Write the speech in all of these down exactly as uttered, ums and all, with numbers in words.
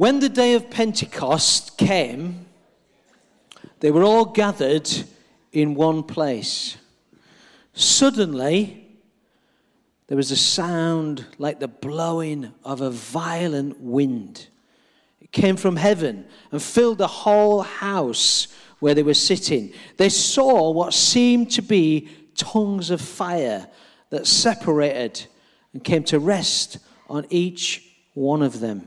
When the day of Pentecost came, they were all gathered in one place. Suddenly, there was a sound like the blowing of a violent wind. It came from heaven and filled the whole house where they were sitting. They saw what seemed to be tongues of fire that separated and came to rest on each one of them.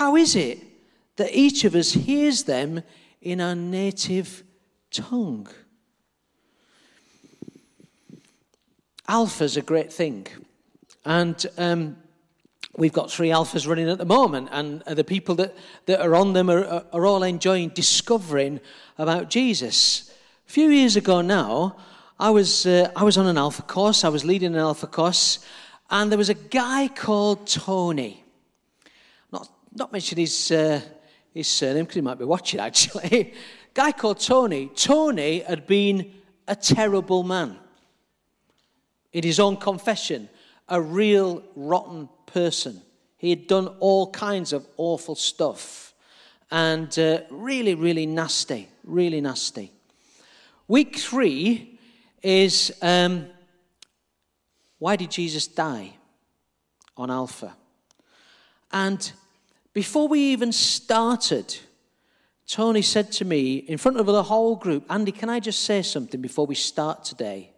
How is it that each of us hears them in our native tongue?" Alpha's a great thing, and um, we've got three alphas running at the moment, and the people that, that are on them are, are all enjoying discovering about Jesus. A few years ago now, I was uh, I was on an alpha course, I was leading an alpha course, and there was a guy called Tony. Not not mention his, uh, his surname, because he might be watching, actually. Guy called Tony. Tony had been a terrible man. In his own confession, a real rotten person. He had done all kinds of awful stuff. And uh, really, really nasty, really nasty. Week three is, um, why did Jesus die? On Alpha. And before we even started, Tony said to me, in front of the whole group, "Andy, can I just say something before we start today?"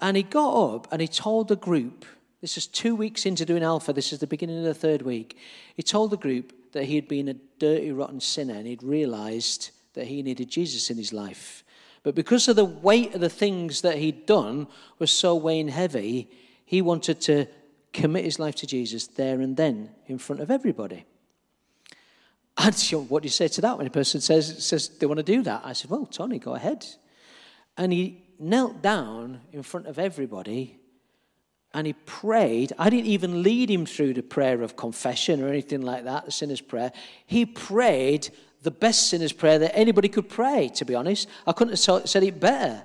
And he got up and he told the group, this is two weeks into doing Alpha, this is the beginning of the third week, he told the group that he had been a dirty, rotten sinner and he'd realized that he needed Jesus in his life. But because of the weight of the things that he'd done was so weighing heavy, he wanted to commit his life to Jesus there and then in front of everybody. And what do you say to that when a person says, says they want to do that? I said, "Well, Tony, go ahead." And he knelt down in front of everybody and he prayed. I didn't even lead him through the prayer of confession or anything like that, the sinner's prayer. He prayed the best sinner's prayer that anybody could pray, to be honest. I couldn't have said it better.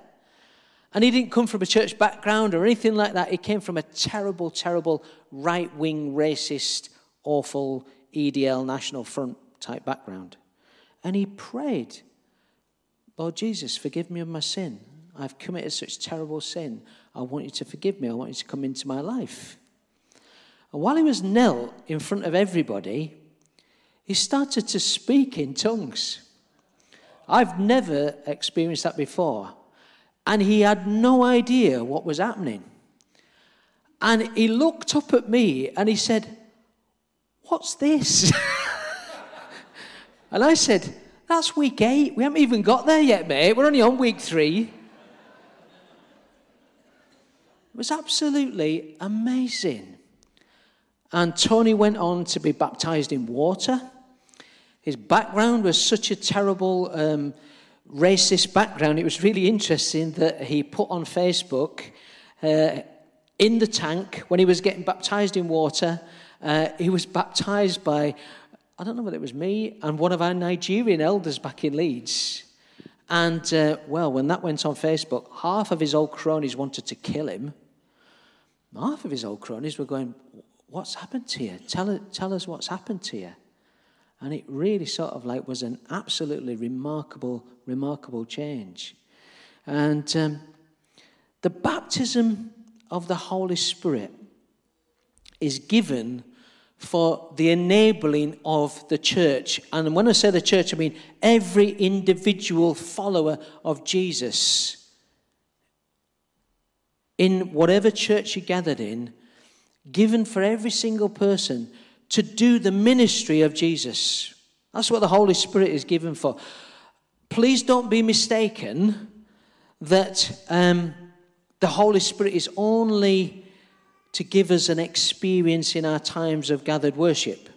And he didn't come from a church background or anything like that. He came from a terrible, terrible right-wing, racist, awful E D L National Front type background. And he prayed, "Lord Jesus, forgive me of my sin. I've committed such terrible sin. I want you to forgive me. I want you to come into my life." And while he was knelt in front of everybody, he started to speak in tongues. I've never experienced that before. And he had no idea what was happening. And he looked up at me and he said, "What's this?" And I said, "That's week eight. We haven't even got there yet, mate. We're only on week three." It was absolutely amazing. And Tony went on to be baptized in water. His background was such a terrible um, racist background. It was really interesting that he put on Facebook, uh, in the tank, when he was getting baptized in water, uh, he was baptized by, I don't know whether it was me, and one of our Nigerian elders back in Leeds. And, uh, well, when that went on Facebook, half of his old cronies wanted to kill him. Half of his old cronies were going, "What's happened to you? Tell, tell us what's happened to you." And it really sort of like was an absolutely remarkable, remarkable change. And um, the baptism of the Holy Spirit is given for the enabling of the church. And when I say the church, I mean every individual follower of Jesus. In whatever church you gathered in, given for every single person to do the ministry of Jesus. That's what the Holy Spirit is given for. Please don't be mistaken that um, the Holy Spirit is only to give us an experience in our times of gathered worship.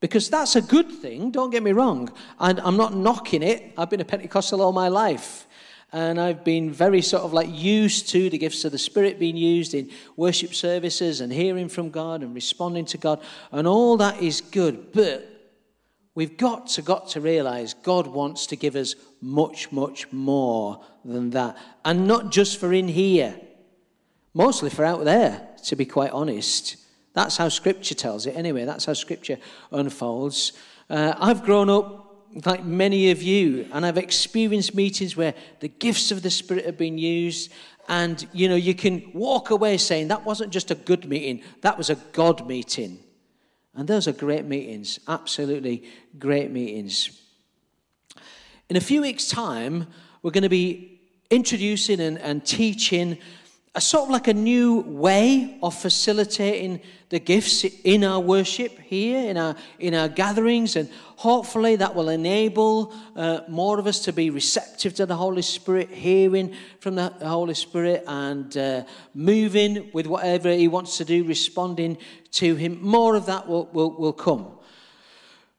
Because that's a good thing, don't get me wrong. And I'm not knocking it. I've been a Pentecostal all my life. And I've been very sort of like used to the gifts of the Spirit being used in worship services and hearing from God and responding to God. And all that is good. But we've got to, got to realize God wants to give us much, much more than that. And not just for in here. Mostly for out there, to be quite honest. That's how Scripture tells it anyway. That's how Scripture unfolds. Uh, I've grown up like many of you, and I've experienced meetings where the gifts of the Spirit have been used, and, you know, you can walk away saying, that wasn't just a good meeting, that was a God meeting. And those are great meetings, absolutely great meetings. In a few weeks' time, we're going to be introducing and, and teaching a sort of like a new way of facilitating the gifts in our worship here, in our in our gatherings, and hopefully that will enable uh, more of us to be receptive to the Holy Spirit, hearing from the Holy Spirit, and uh, moving with whatever He wants to do, responding to Him. More of that will, will, will come.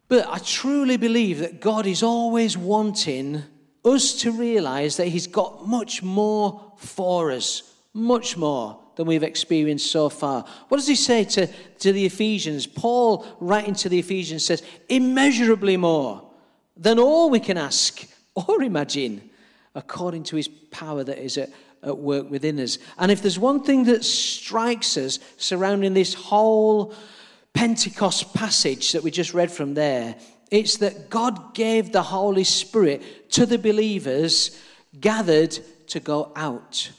But I truly believe that God is always wanting us to realize that He's got much more for us. Much more than we've experienced so far. What does he say to, to the Ephesians? Paul, writing to the Ephesians, says, immeasurably more than all we can ask or imagine, according to his power that is at, at work within us. And if there's one thing that strikes us surrounding this whole Pentecost passage that we just read from there, it's that God gave the Holy Spirit to the believers gathered to go out.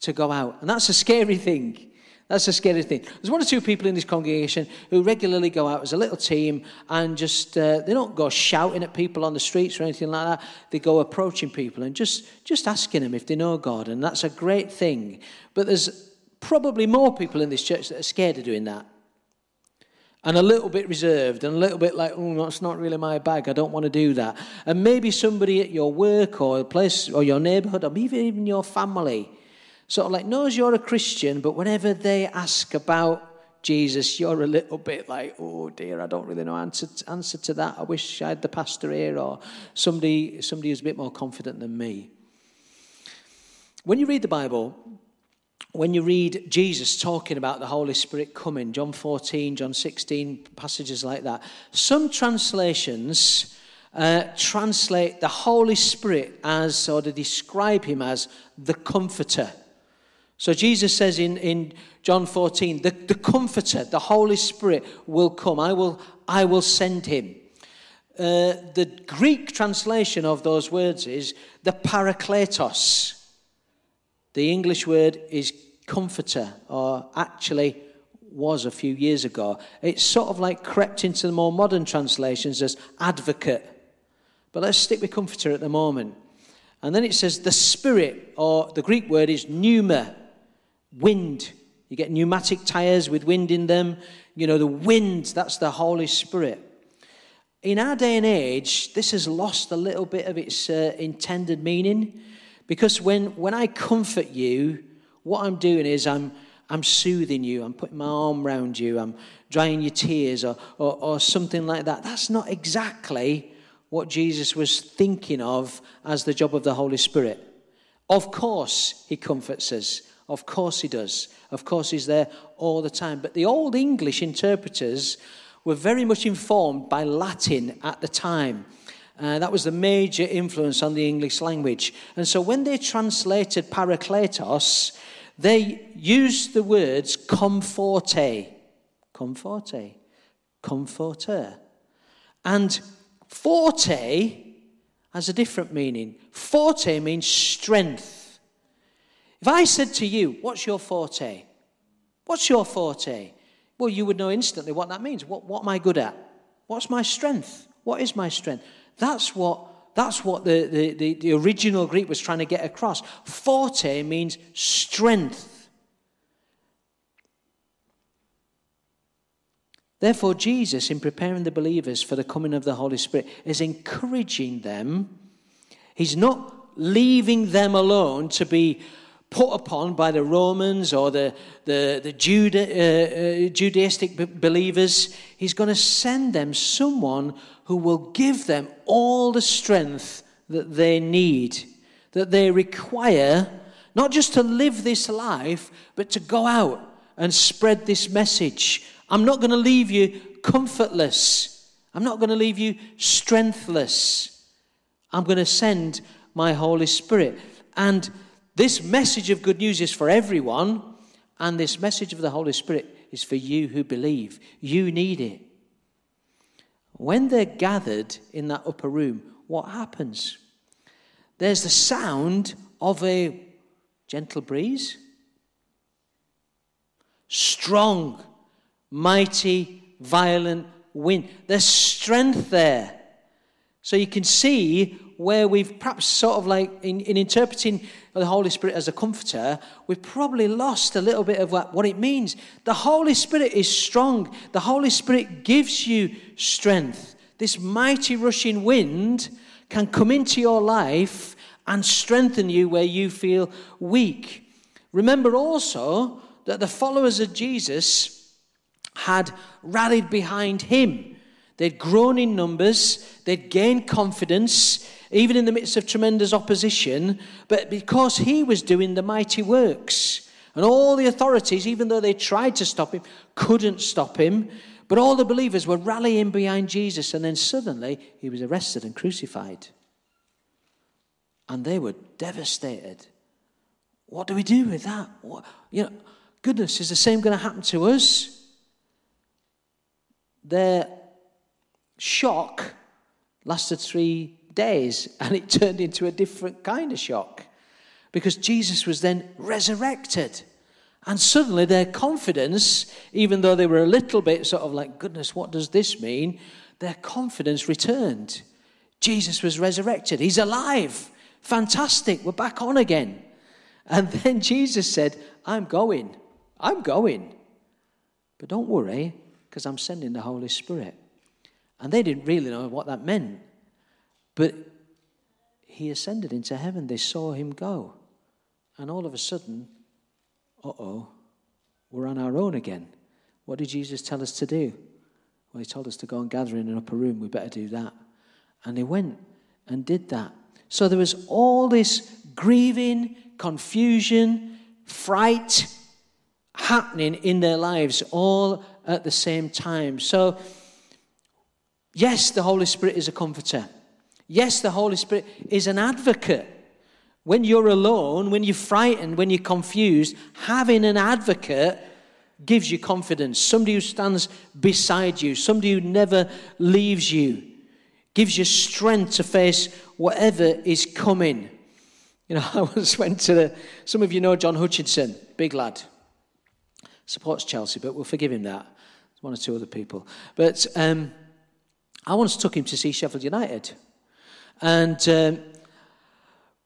to go out. And that's a scary thing. That's a scary thing. There's one or two people in this congregation who regularly go out as a little team and just, uh, they don't go shouting at people on the streets or anything like that. They go approaching people and just, just asking them if they know God. And that's a great thing. But there's probably more people in this church that are scared of doing that. And a little bit reserved and a little bit like, oh, that's not really my bag. I don't want to do that. And maybe somebody at your work or a place or your neighborhood or maybe even your family sort of like knows you're a Christian, but whenever they ask about Jesus, you're a little bit like, oh dear, I don't really know answer answer to that. I wish I had the pastor here or somebody somebody who's a bit more confident than me. When you read the Bible, when you read Jesus talking about the Holy Spirit coming, John fourteen, John sixteen, passages like that, some translations Uh, translate the Holy Spirit as, or to describe him as, the Comforter. So Jesus says in, in John fourteen, the, the Comforter, the Holy Spirit will come. I will, I will send him. Uh, the Greek translation of those words is the Parakletos. The English word is Comforter, or actually was a few years ago. It's sort of like crept into the more modern translations as Advocate. But let's stick with Comforter at the moment. And then it says the Spirit, or the Greek word is pneuma, wind. You get pneumatic tires with wind in them. You know, the wind, that's the Holy Spirit. In our day and age, this has lost a little bit of its uh, intended meaning, because when, when I comfort you, what I'm doing is I'm I'm soothing you, I'm putting my arm around you, I'm drying your tears, or, or, or something like that. That's not exactly what Jesus was thinking of as the job of the Holy Spirit. Of course he comforts us. Of course he does. Of course he's there all the time. But the old English interpreters were very much informed by Latin at the time. Uh, that was the major influence on the English language. And so when they translated Parakletos, they used the words comforte, comforte, comforter, and forte has a different meaning. Forte means strength. If I said to you, what's your forte? What's your forte? Well, you would know instantly what that means. What, what am I good at? What's my strength? What is my strength? That's what That's what the, the, the, the original Greek was trying to get across. Forte means strength. Therefore, Jesus, in preparing the believers for the coming of the Holy Spirit, is encouraging them. He's not leaving them alone to be put upon by the Romans or the, the, the Juda, uh, uh, Judaistic b- believers, he's going to send them someone who will give them all the strength that they need, that they require, not just to live this life, but to go out and spread this message. I'm not going to leave you comfortless. I'm not going to leave you strengthless. I'm going to send my Holy Spirit. And this message of good news is for everyone, and this message of the Holy Spirit is for you who believe. You need it. When they're gathered in that upper room, what happens? There's the sound of a gentle breeze, strong, mighty, violent wind. There's strength there. So you can see where we've perhaps sort of like, in, in interpreting the Holy Spirit as a comforter, we've probably lost a little bit of what, what it means. The Holy Spirit is strong. The Holy Spirit gives you strength. This mighty rushing wind can come into your life and strengthen you where you feel weak. Remember also that the followers of Jesus had rallied behind him. They'd grown in numbers. They'd gained confidence, even in the midst of tremendous opposition. But because he was doing the mighty works, and all the authorities, even though they tried to stop him, couldn't stop him. But all the believers were rallying behind Jesus. And then suddenly he was arrested and crucified. And they were devastated. What do we do with that? What, you know, goodness, is the same going to happen to us? They're shock lasted three days and it turned into a different kind of shock because Jesus was then resurrected. And suddenly their confidence, even though they were a little bit sort of like, goodness, what does this mean? Their confidence returned. Jesus was resurrected. He's alive. Fantastic. We're back on again. And then Jesus said, I'm going. I'm going. But don't worry because I'm sending the Holy Spirit. And they didn't really know what that meant. But he ascended into heaven. They saw him go. And all of a sudden, uh-oh, we're on our own again. What did Jesus tell us to do? Well, he told us to go and gather in an upper room. We better do that. And they went and did that. So there was all this grieving, confusion, fright happening in their lives all at the same time. So yes, the Holy Spirit is a comforter. Yes, the Holy Spirit is an advocate. When you're alone, when you're frightened, when you're confused, having an advocate gives you confidence. Somebody who stands beside you, somebody who never leaves you, gives you strength to face whatever is coming. You know, I once went to the, some of you know John Hutchinson, big lad. Supports Chelsea, but we'll forgive him that. One or two other people. But um I once took him to see Sheffield United. And um,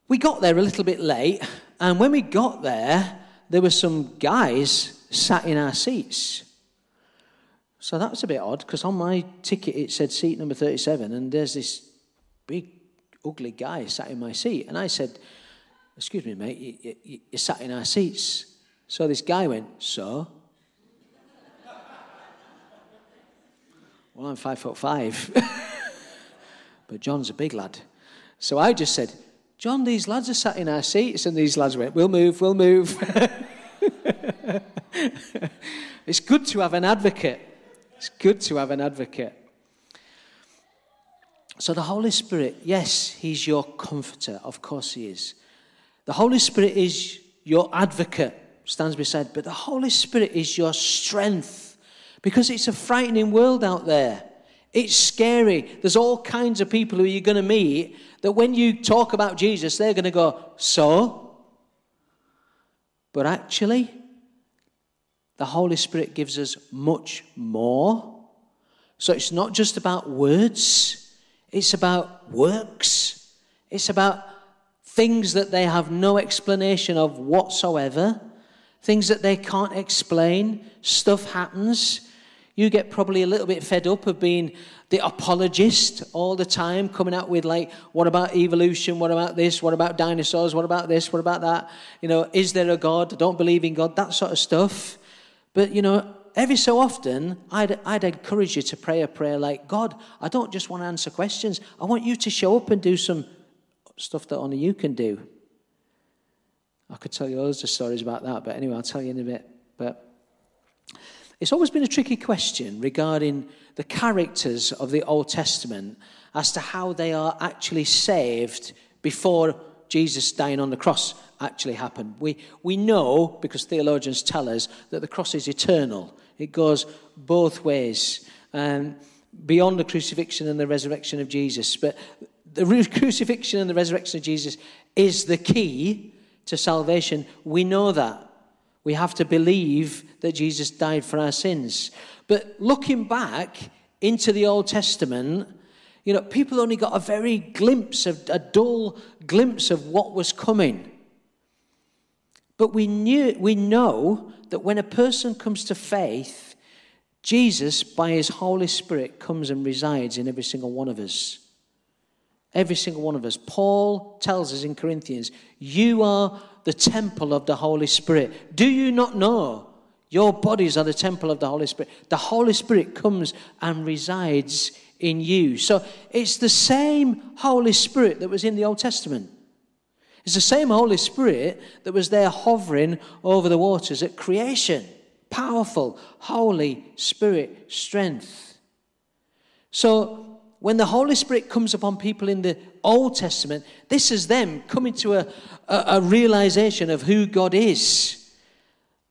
we got there a little bit late. And when we got there, there were some guys sat in our seats. So that was a bit odd, because on my ticket it said seat number thirty-seven. And there's this big, ugly guy sat in my seat. And I said, excuse me, mate, you, you, you sat in our seats. So this guy went, so? Well, I'm five foot five, but John's a big lad. So I just said, John, these lads are sat in our seats, and these lads went, we'll move, we'll move. It's good to have an advocate. It's good to have an advocate. So the Holy Spirit, yes, he's your comforter. Of course he is. The Holy Spirit is your advocate, stands beside, but the Holy Spirit is your strength. Because it's a frightening world out there. It's scary. There's all kinds of people who you're going to meet that when you talk about Jesus, they're going to go, so? But actually, the Holy Spirit gives us much more. So it's not just about words. It's about works. It's about things that they have no explanation of whatsoever. Things that they can't explain. Stuff happens. You get probably a little bit fed up of being the apologist all the time, coming out with like, what about evolution? What about this? What about dinosaurs? What about this? What about that? You know, is there a God? I don't believe in God, that sort of stuff. But, you know, every so often, I'd, I'd encourage you to pray a prayer like, God, I don't just want to answer questions. I want you to show up and do some stuff that only you can do. I could tell you loads of stories about that, but anyway, I'll tell you in a bit. But it's always been a tricky question regarding the characters of the Old Testament as to how they are actually saved before Jesus dying on the cross actually happened. We we know, because theologians tell us, that the cross is eternal. It goes both ways, um, beyond the crucifixion and the resurrection of Jesus. But the crucifixion and the resurrection of Jesus is the key to salvation. We know that. We have to believe that Jesus died for our sins. But looking back into the Old Testament, you know, people only got a very glimpse of, a dull glimpse of what was coming. But we knew, we know that when a person comes to faith, Jesus, by his Holy Spirit, comes and resides in every single one of us. Every single one of us. Paul tells us in Corinthians, you are the temple of the Holy Spirit. Do you not know your bodies are the temple of the Holy Spirit? The Holy Spirit comes and resides in you. So it's the same Holy Spirit that was in the Old Testament. It's the same Holy Spirit that was there hovering over the waters at creation. Powerful, Holy Spirit, strength. So when the Holy Spirit comes upon people in the Old Testament, this is them coming to a, a, a realization of who God is.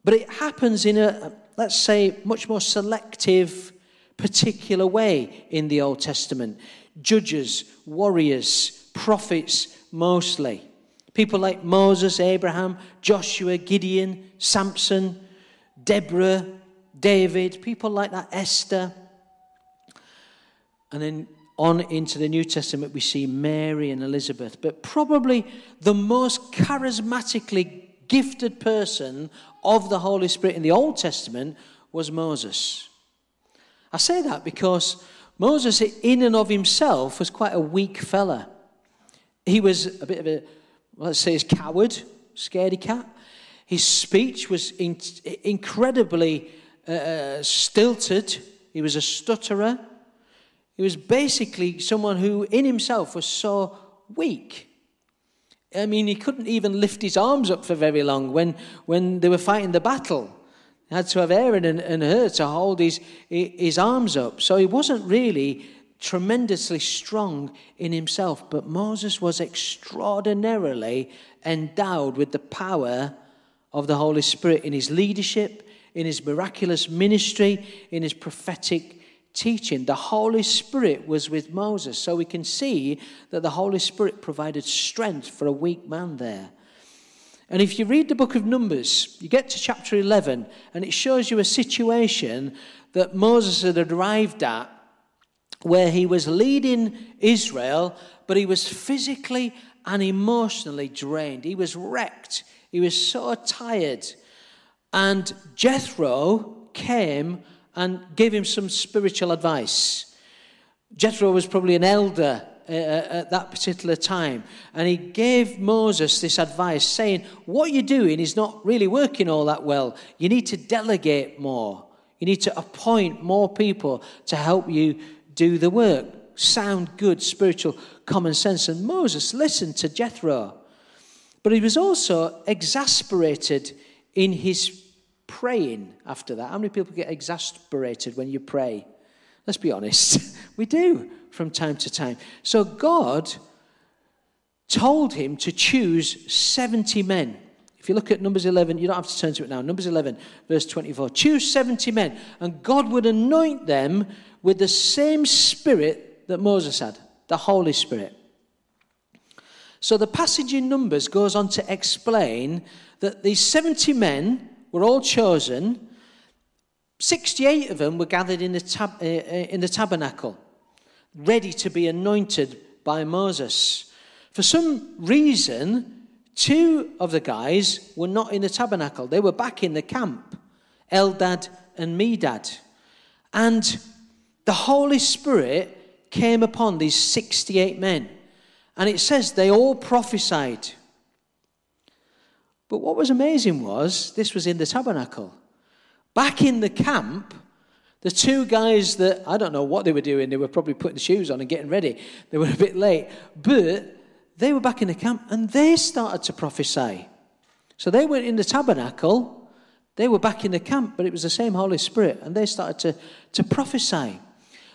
But it happens in a, let's say, much more selective, particular way in the Old Testament. Judges, warriors, prophets mostly. People like Moses, Abraham, Joshua, Gideon, Samson, Deborah, David, people like that, Esther. And then on into the New Testament, we see Mary and Elizabeth. But probably the most charismatically gifted person of the Holy Spirit in the Old Testament was Moses. I say that because Moses, in and of himself, was quite a weak fella. He was a bit of a, let's say, his coward, scaredy cat. His speech was in, incredibly uh, stilted. He was a stutterer. He was basically someone who in himself was so weak. I mean, he couldn't even lift his arms up for very long when, when they were fighting the battle. He had to have Aaron and, and her to hold his, his arms up. So he wasn't really tremendously strong in himself. But Moses was extraordinarily endowed with the power of the Holy Spirit in his leadership, in his miraculous ministry, in his prophetic teaching. The Holy Spirit was with Moses, so we can see that the Holy Spirit provided strength for a weak man there. And if you read the book of Numbers, you get to chapter eleven, and it shows you a situation that Moses had arrived at where he was leading Israel, but he was physically and emotionally drained. He was wrecked. He was so tired. And Jethro came and gave him some spiritual advice. Jethro was probably an elder uh, at that particular time. And he gave Moses this advice saying, what you're doing is not really working all that well. You need to delegate more. You need to appoint more people to help you do the work. Sound good spiritual common sense. And Moses listened to Jethro. But he was also exasperated in his praying after that. How many people get exasperated when you pray? Let's be honest. We do from time to time. So God told him to choose seventy men. If you look at Numbers eleven, you don't have to turn to it now. Numbers eleven, verse twenty-four. Choose seventy men, and God would anoint them with the same spirit that Moses had, the Holy Spirit. So the passage in Numbers goes on to explain that these seventy men were all chosen. sixty-eight of them were gathered in the, tab- uh, in the tabernacle, ready to be anointed by Moses. For some reason, two of the guys were not in the tabernacle. They were back in the camp, Eldad and Medad. And the Holy Spirit came upon these sixty-eight men. And it says they all prophesied. But what was amazing was, this was in the tabernacle. Back in the camp, the two guys that, I don't know what they were doing, they were probably putting the shoes on and getting ready. They were a bit late. But they were back in the camp and they started to prophesy. So they weren't in the tabernacle. They were back in the camp, but it was the same Holy Spirit. And they started to, to prophesy.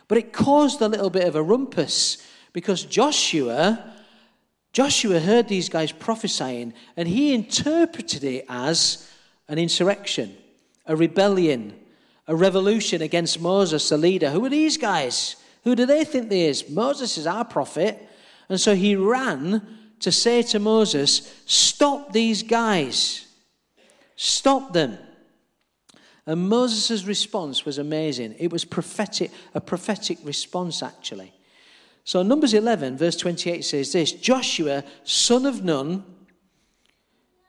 But it caused a little bit of a rumpus because Joshua, Joshua heard these guys prophesying and he interpreted it as an insurrection, a rebellion, a revolution against Moses, the leader. Who are these guys? Who do they think they is? Moses is our prophet. And so he ran to say to Moses, stop these guys. Stop them. And Moses' response was amazing. It was prophetic, a prophetic response, actually. So Numbers eleven, verse twenty-eight says this, Joshua, son of Nun,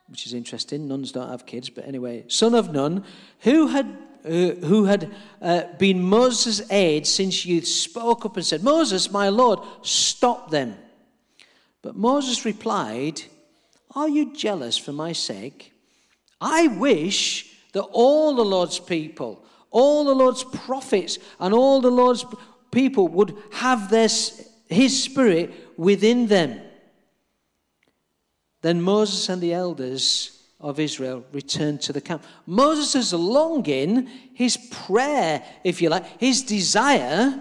which is interesting, nuns don't have kids, but anyway, son of Nun, who had uh, who had uh, been Moses' aide since youth, spoke up and said, Moses, my Lord, stop them. But Moses replied, are you jealous for my sake? I wish that all the Lord's people, all the Lord's prophets, and all the Lord's people would have their, his spirit within them. Then Moses and the elders of Israel returned to the camp. Moses' longing, his prayer, if you like, his desire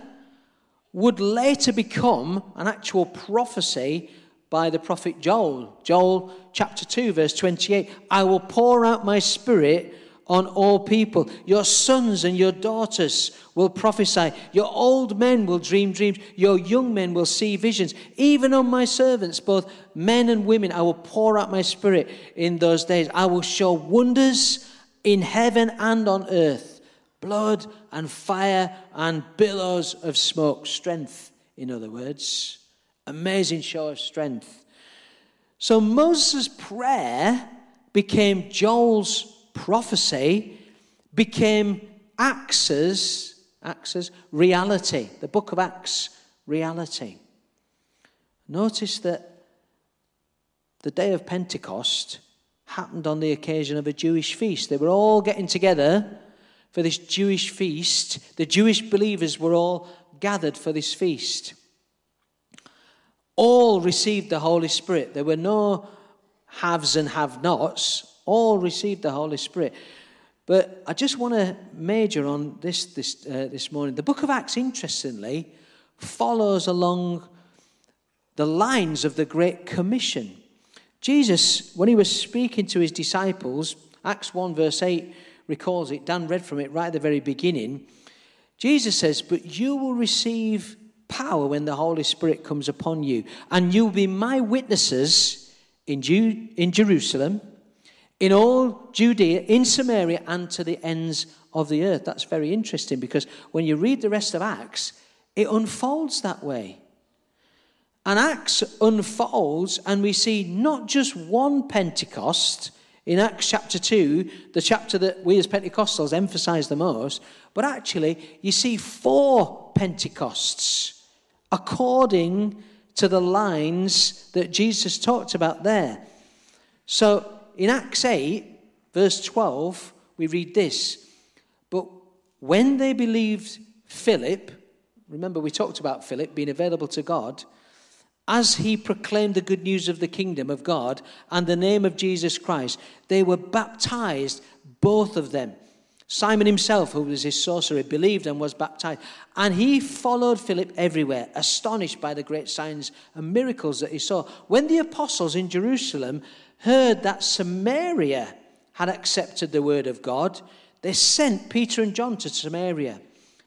would later become an actual prophecy by the prophet Joel. Joel chapter two, verse twenty-eight. I will pour out my spirit on all people. Your sons and your daughters will prophesy. Your old men will dream dreams. Your young men will see visions. Even on my servants, both men and women, I will pour out my spirit in those days. I will show wonders in heaven and on earth. Blood and fire and billows of smoke. Strength, in other words. Amazing show of strength. So Moses' prayer became Joel's prophecy, became Acts' Acts' reality. The book of Acts, reality. Notice that the day of Pentecost happened on the occasion of a Jewish feast. They were all getting together for this Jewish feast. The Jewish believers were all gathered for this feast. All received the Holy Spirit. There were no haves and have-nots. All received the Holy Spirit. But I just want to major on this this, uh, this morning. The book of Acts, interestingly, follows along the lines of the Great Commission. Jesus, when he was speaking to his disciples, Acts one verse eight recalls it. Dan read from it right at the very beginning. Jesus says, but you will receive power when the Holy Spirit comes upon you, and you will be my witnesses in Ju- in Jerusalem, in all Judea, in Samaria, and to the ends of the earth. That's very interesting because when you read the rest of Acts, it unfolds that way. And Acts unfolds and we see not just one Pentecost in Acts chapter two, the chapter that we as Pentecostals emphasize the most, but actually you see four Pentecosts according to the lines that Jesus talked about there. So, in Acts eight, verse twelve, we read this. But when they believed Philip, remember we talked about Philip being available to God, as he proclaimed the good news of the kingdom of God and the name of Jesus Christ, they were baptized, both of them. Simon himself, who was his sorcerer, believed and was baptized. And he followed Philip everywhere, astonished by the great signs and miracles that he saw. When the apostles in Jerusalem heard that Samaria had accepted the word of God, they sent Peter and John to Samaria.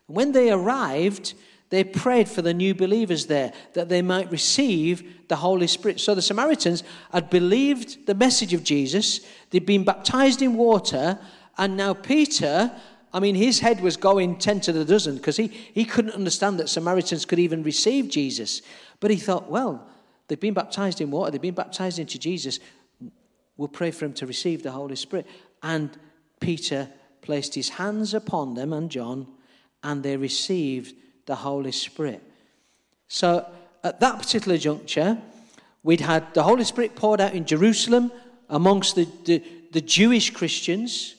When they arrived, they prayed for the new believers there, that they might receive the Holy Spirit. So the Samaritans had believed the message of Jesus. They'd been baptized in water. And now Peter, I mean, his head was going ten to the dozen because he, he couldn't understand that Samaritans could even receive Jesus. But he thought, well, they've been baptized in water. They've been baptized into Jesus. We'll pray for him to receive the Holy Spirit. And Peter placed his hands upon them and John and they received the Holy Spirit. So at that particular juncture, we'd had the Holy Spirit poured out in Jerusalem amongst the, the, the Jewish Christians.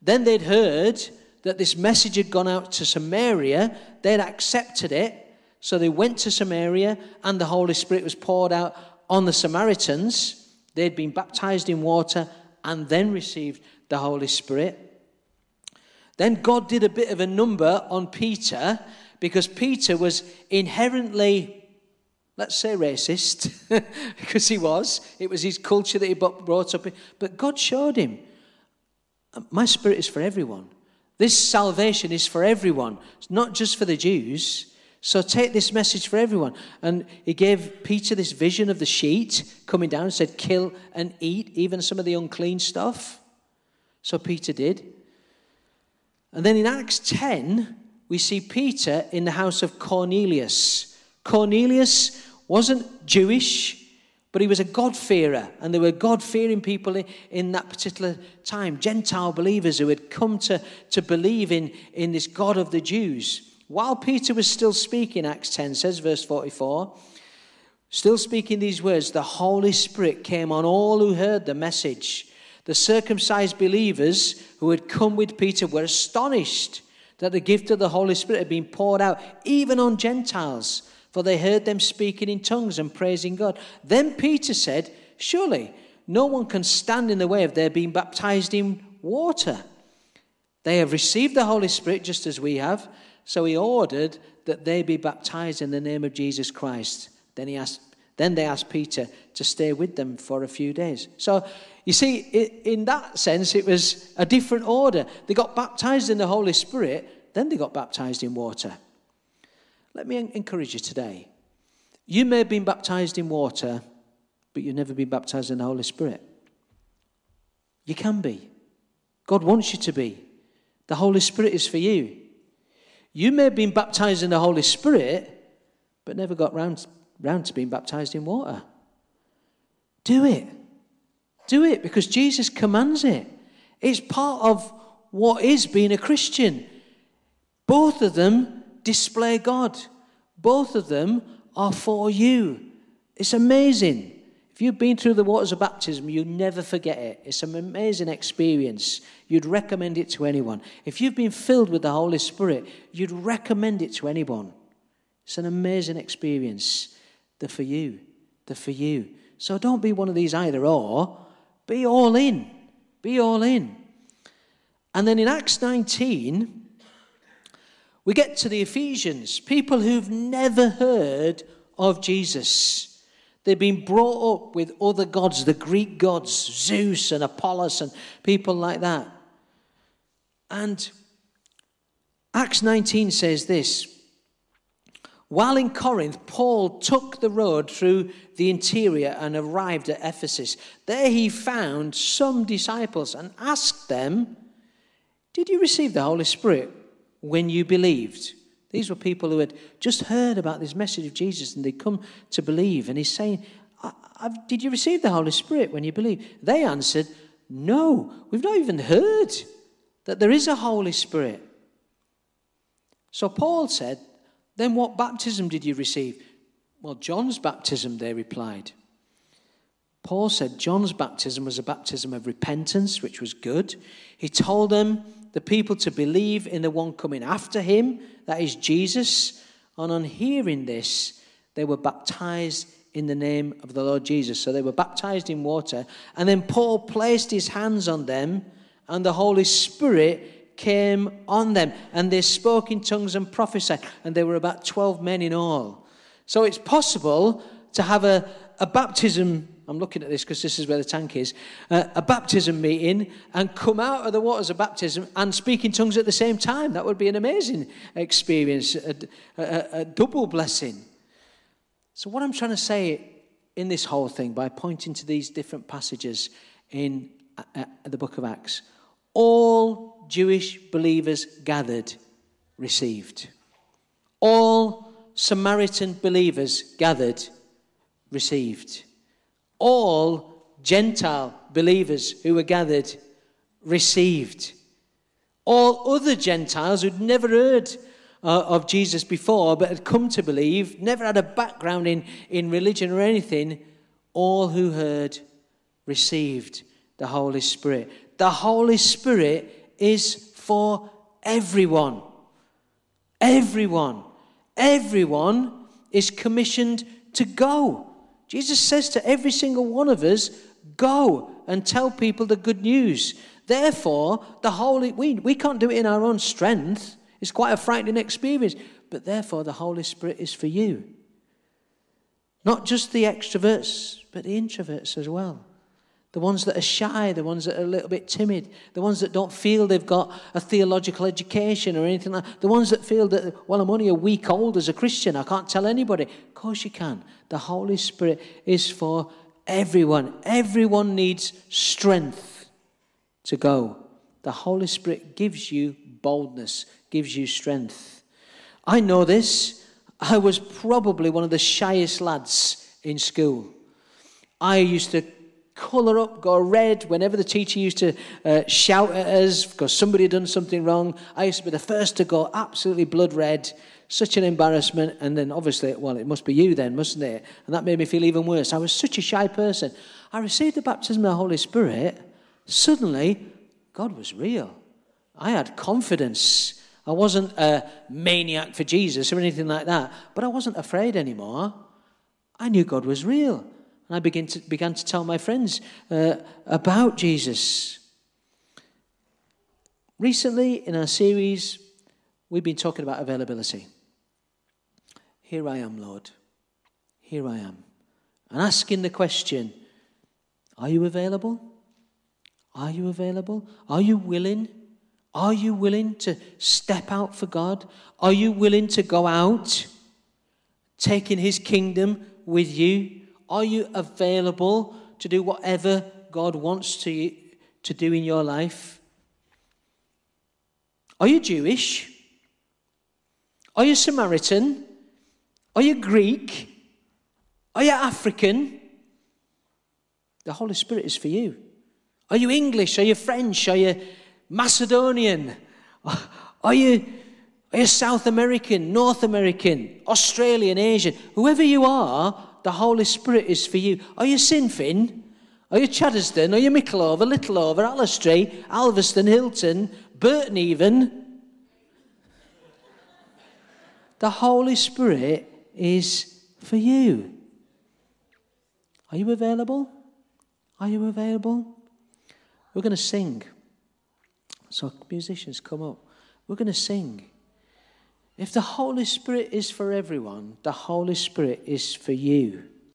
Then they'd heard that this message had gone out to Samaria. They'd accepted it. So they went to Samaria, and the Holy Spirit was poured out on the Samaritans. They'd been baptized in water and then received the Holy Spirit. Then God did a bit of a number on Peter, because Peter was inherently, let's say, racist, because he was. It was his culture that he brought up in. But God showed him, my spirit is for everyone. This salvation is for everyone. It's not just for the Jews. So take this message for everyone. And he gave Peter this vision of the sheet coming down and said, kill and eat, even some of the unclean stuff. So Peter did. And then in Acts ten, we see Peter in the house of Cornelius. Cornelius wasn't Jewish, but he was a God-fearer. And there were God-fearing people in that particular time, Gentile believers who had come to, to believe in, in this God of the Jews. While Peter was still speaking, Acts ten says, verse forty-four, still speaking these words, the Holy Spirit came on all who heard the message. The circumcised believers who had come with Peter were astonished that the gift of the Holy Spirit had been poured out, even on Gentiles, for they heard them speaking in tongues and praising God. Then Peter said, surely no one can stand in the way of their being baptized in water. They have received the Holy Spirit just as we have. So he ordered that they be baptized in the name of Jesus Christ. Then he asked, then they asked Peter to stay with them for a few days. So you see, it, in that sense, it was a different order. They got baptized in the Holy Spirit, then they got baptized in water. Let me encourage you today. You may have been baptized in water, but you've never been baptized in the Holy Spirit. You can be. God wants you to be. The Holy Spirit is for you. You may have been baptized in the Holy Spirit, but never got round, round to being baptized in water. Do it. Do it, because Jesus commands it. It's part of what is being a Christian. Both of them display God. Both of them are for you. It's amazing. If you've been through the waters of baptism, you'll never forget it. It's an amazing experience. You'd recommend it to anyone. If you've been filled with the Holy Spirit, you'd recommend it to anyone. It's an amazing experience. They're for you. They're for you. So don't be one of these either or. Be all in. Be all in. And then in Acts nineteen, we get to the Ephesians, people who've never heard of Jesus. They've been brought up with other gods, the Greek gods, Zeus and Apollo and people like that. And Acts nineteen says this, while in Corinth, Paul took the road through the interior and arrived at Ephesus. There he found some disciples and asked them, did you receive the Holy Spirit when you believed? These were people who had just heard about this message of Jesus and they'd come to believe. And he's saying, I, I've, did you receive the Holy Spirit when you believed? They answered, no, we've not even heard that there is a Holy Spirit. So Paul said, then what baptism did you receive? Well, John's baptism, they replied. Paul said John's baptism was a baptism of repentance, which was good. He told them, the people to believe in the one coming after him, that is Jesus. And on hearing this, they were baptized in the name of the Lord Jesus. So they were baptized in water. And then Paul placed his hands on them, and the Holy Spirit came on them. And they spoke in tongues and prophesied. And there were about twelve men in all. So it's possible to have a, a baptism. I'm looking at this because this is where the tank is, uh, a baptism meeting and come out of the waters of baptism and speak in tongues at the same time. That would be an amazing experience, a, a, a double blessing. So what I'm trying to say in this whole thing by pointing to these different passages in uh, the book of Acts, all Jewish believers gathered received. All Samaritan believers gathered received. All Gentile believers who were gathered received. All other Gentiles who'd never heard uh, of Jesus before, but had come to believe, never had a background in, in religion or anything. All who heard received the Holy Spirit. The Holy Spirit is for everyone. Everyone. Everyone is commissioned to go. Jesus says to every single one of us, go and tell people the good news. Therefore, the Holy... We, we can't do it in our own strength. It's quite a frightening experience. But therefore, the Holy Spirit is for you. Not just the extroverts, but the introverts as well. The ones that are shy, the ones that are a little bit timid, the ones that don't feel they've got a theological education or anything like that, the ones that feel that, well, I'm only a week old as a Christian, I can't tell anybody. Of course you can. The Holy Spirit is for everyone. Everyone needs strength to go. The Holy Spirit gives you boldness, gives you strength. I know this. I was probably one of the shyest lads in school. I used to colour up, go red, whenever the teacher used to uh, shout at us because somebody had done something wrong. I used to be the first to go absolutely blood red, such an embarrassment. And then obviously, well, it must be you then, mustn't it? And that made me feel even worse. I was such a shy person. I received the baptism of the Holy Spirit. Suddenly, God was real. I had confidence. I wasn't a maniac for Jesus or anything like that, but I wasn't afraid anymore. I knew God was real. And I began to, began to tell my friends uh, about Jesus. Recently, in our series, we've been talking about availability. Here I am, Lord. Here I am. And asking the question, are you available? Are you available? Are you willing? Are you willing to step out for God? Are you willing to go out, taking his kingdom with you? Are you available to do whatever God wants to you to do in your life? Are you Jewish? Are you Samaritan? Are you Greek? Are you African? The Holy Spirit is for you. Are you English? Are you French? Are you Macedonian? Are you, are you South American, North American, Australian, Asian? Whoever you are, the Holy Spirit is for you. Are you Sinfin? Are you Chatterstone? Are you Mickleover, Littleover, Allestree, Alveston, Hilton, Burton even? The Holy Spirit is for you. Are you available? Are you available? We're going to sing. So musicians, come up. We're going to sing. If the Holy Spirit is for everyone, the Holy Spirit is for you.